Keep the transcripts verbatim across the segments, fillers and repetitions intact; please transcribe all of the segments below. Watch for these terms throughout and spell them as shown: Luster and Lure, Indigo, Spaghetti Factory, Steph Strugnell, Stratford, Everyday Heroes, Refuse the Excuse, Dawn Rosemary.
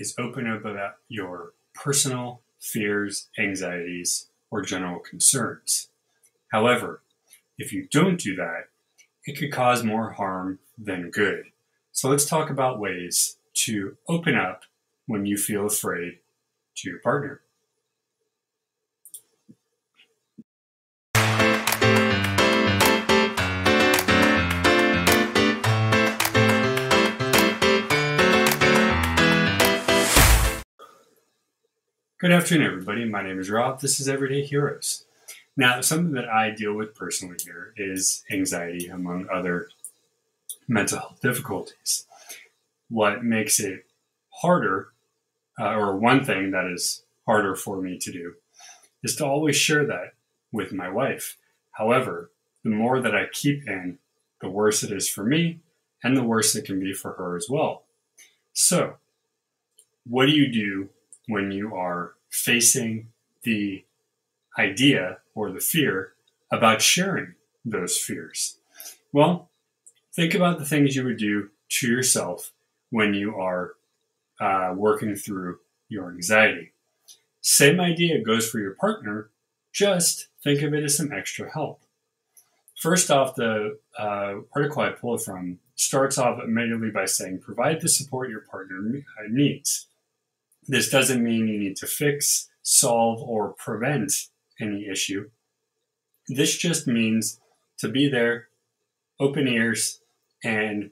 is open about your personal fears, anxieties, or general concerns. However, if you don't do that, it could cause more harm than good. So let's talk about ways to open up when you feel afraid to your partner. Good afternoon, everybody. My name is Rob. This is Everyday Heroes. Now, something that I deal with personally here is anxiety, among other mental health difficulties. What makes it harder, uh, or one thing that is harder for me to do, is to always share that with my wife. However, the more that I keep in, the worse it is for me, and the worse it can be for her as well. So, what do you do when you are facing the idea or the fear about sharing those fears? Well, think about the things you would do to yourself when you are uh, working through your anxiety. Same idea goes for your partner, just think of it as some extra help. First off, the uh, article I pulled from starts off immediately by saying, provide the support your partner needs. This doesn't mean you need to fix, solve, or prevent any issue. This just means to be there, open ears, and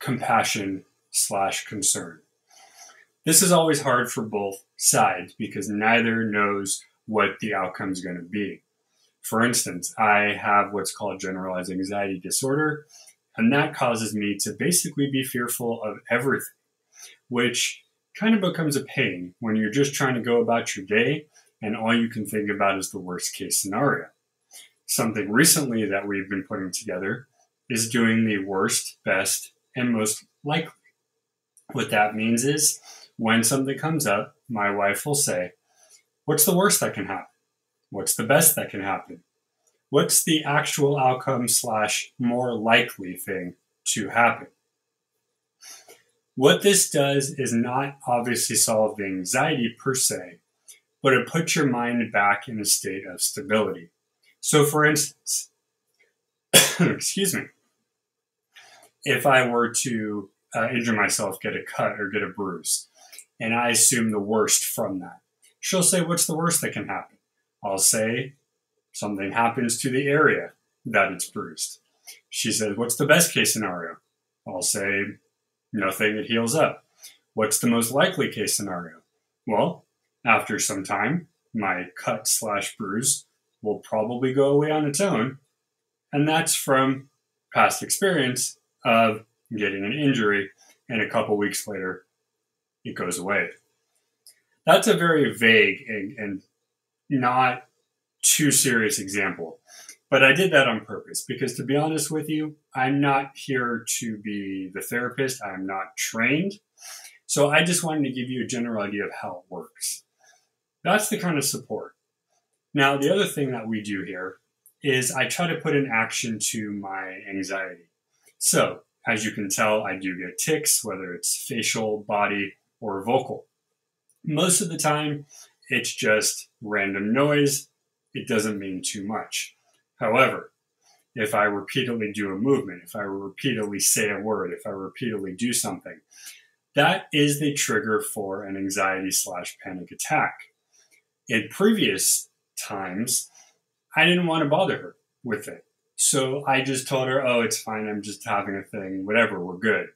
compassion slash concern. This is always hard for both sides because neither knows what the outcome is going to be. For instance, I have what's called generalized anxiety disorder, and that causes me to basically be fearful of everything, which kind of becomes a pain when you're just trying to go about your day and all you can think about is the worst case scenario. Something recently that we've been putting together is doing the worst, best, and most likely. What that means is when something comes up, my wife will say, what's the worst that can happen? What's the best that can happen? What's the actual outcome slash more likely thing to happen? What this does is not obviously solve the anxiety per se, but it puts your mind back in a state of stability. So for instance, excuse me, if I were to uh, injure myself, get a cut or get a bruise, and I assume the worst from that, she'll say, what's the worst that can happen? I'll say something happens to the area that it's bruised. She says, what's the best case scenario? I'll say, nothing, it heals up. What's the most likely case scenario? Well, after some time, my cut slash bruise will probably go away on its own. And that's from past experience of getting an injury and a couple weeks later, it goes away. That's a very vague and, and not too serious example. But I did that on purpose because, to be honest with you, I'm not here to be the therapist. I'm not trained. So I just wanted to give you a general idea of how it works. That's the kind of support. Now, the other thing that we do here is I try to put an action to my anxiety. So as you can tell, I do get tics, whether it's facial, body, or vocal. Most of the time, it's just random noise. It doesn't mean too much. However, if I repeatedly do a movement, if I repeatedly say a word, if I repeatedly do something, that is the trigger for an anxiety slash panic attack. In previous times, I didn't want to bother her with it. So I just told her, oh, it's fine. I'm just having a thing, whatever, we're good.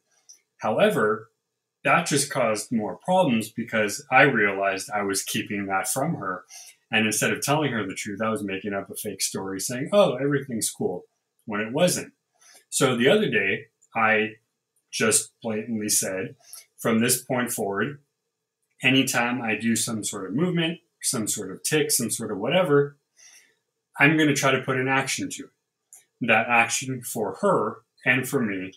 However, that just caused more problems because I realized I was keeping that from her. And instead of telling her the truth, I was making up a fake story saying, oh, everything's cool, when it wasn't. So the other day, I just blatantly said, from this point forward, anytime I do some sort of movement, some sort of tick, some sort of whatever, I'm going to try to put an action to it. That action for her and for me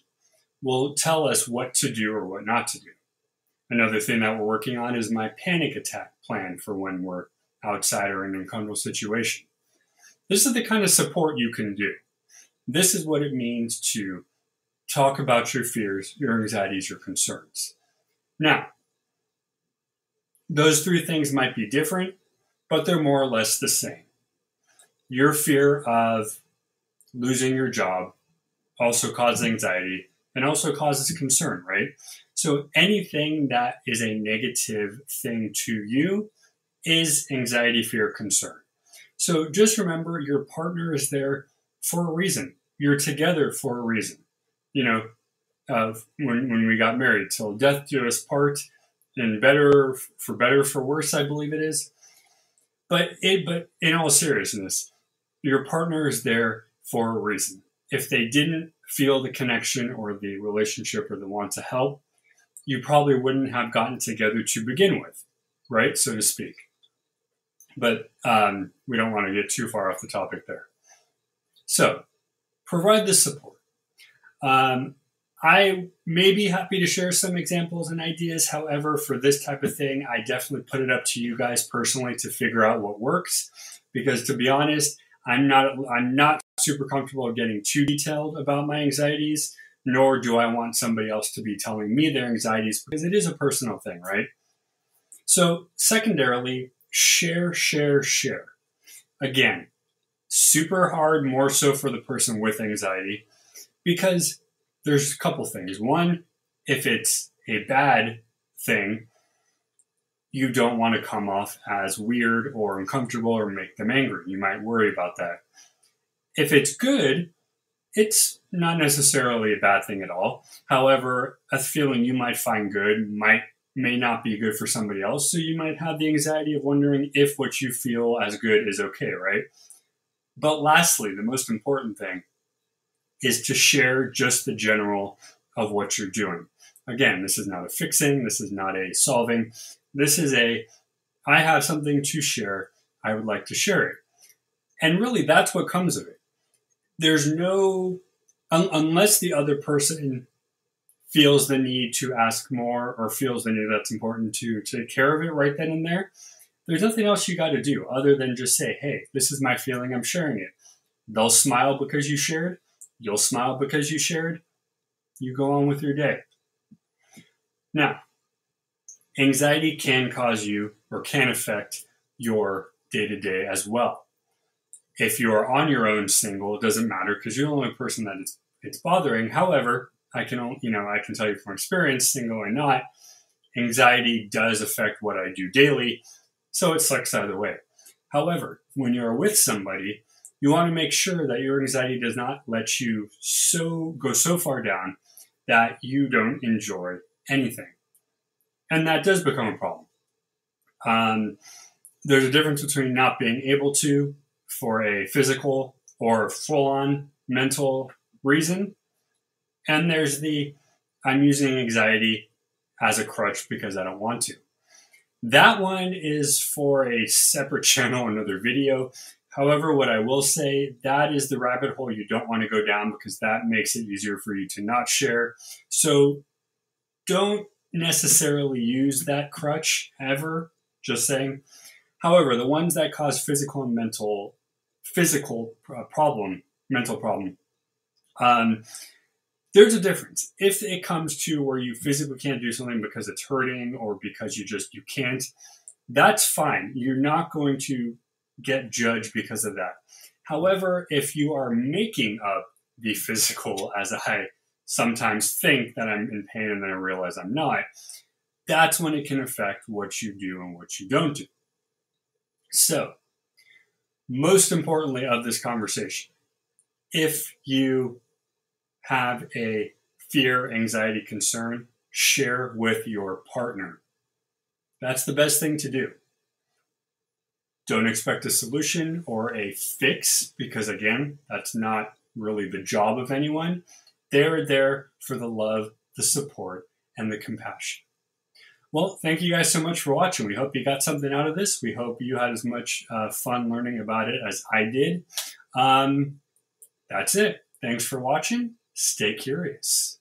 will tell us what to do or what not to do. Another thing that we're working on is my panic attack plan for when we're outside or in an uncomfortable situation. This is the kind of support you can do. This is what it means to talk about your fears, your anxieties, your concerns. Now, Those three things might be different, but they're more or less the same. Your fear of losing your job also causes anxiety and also causes concern, right? So anything that is a negative thing to you is anxiety, fear, concern. So just remember your partner is there for a reason. You're together for a reason. You know, uh, when, when we got married, till death do us part, and better for better for worse, I believe it is. But it, but in all seriousness, your partner is there for a reason. If they didn't feel the connection or the relationship or the want to help, you probably wouldn't have gotten together to begin with, right? So to speak. But um, we don't want to get too far off the topic there. So provide the support. Um, I may be happy to share some examples and ideas. However, for this type of thing, I definitely put it up to you guys personally to figure out what works. Because to be honest, I'm not I'm not super comfortable getting too detailed about my anxieties, nor do I want somebody else to be telling me their anxieties, because it is a personal thing, right? So secondarily, share, share, share. Again, super hard, more so for the person with anxiety, because there's a couple things. One, if it's a bad thing, you don't want to come off as weird or uncomfortable or make them angry. You might worry about that. If it's good, it's not necessarily a bad thing at all. However, a feeling you might find good might may not be good for somebody else. So you might have the anxiety of wondering if what you feel as good is okay, right? But lastly, the most important thing is to share just the general of what you're doing. Again, this is not a fixing. This is not a solving. This is a, I have something to share. I would like to share it. And really, that's what comes of it. There's no, un- unless the other person feels the need to ask more or feels the need that's important to take care of it right then and there, there's nothing else you got to do other than just say, hey, this is my feeling. I'm sharing it. They'll smile because you shared. You'll smile because you shared. You go on with your day. Now, anxiety can cause you or can affect your day-to-day as well. If you are on your own single, it doesn't matter because you're the only person that it's, it's bothering. However, I can, you know, I can tell you from experience, single and not, anxiety does affect what I do daily. So it sucks either way. However, when you're with somebody, you want to make sure that your anxiety does not let you so go so far down that you don't enjoy anything. And that does become a problem. Um, there's a difference between not being able to for a physical or full-on mental reason. And there's the, I'm using anxiety as a crutch because I don't want to. That one is for a separate channel, another video. However, what I will say, that is the rabbit hole you don't want to go down because that makes it easier for you to not share. So don't necessarily use that crutch ever, just saying. However, the ones that cause physical and mental, physical problem, mental problem, um, there's a difference. If it comes to where you physically can't do something because it's hurting or because you just, you can't, that's fine. You're not going to get judged because of that. However, if you are making up the physical as I sometimes think that I'm in pain and then I realize I'm not, that's when it can affect what you do and what you don't do. So, most importantly of this conversation, if you have a fear, anxiety, concern, share with your partner. That's the best thing to do. Don't expect a solution or a fix because, again, that's not really the job of anyone. They're there for the love, the support, and the compassion. Well, thank you guys so much for watching. We hope you got something out of this. We hope you had as much uh, fun learning about it as I did. Um, that's it. Thanks for watching. Stay curious.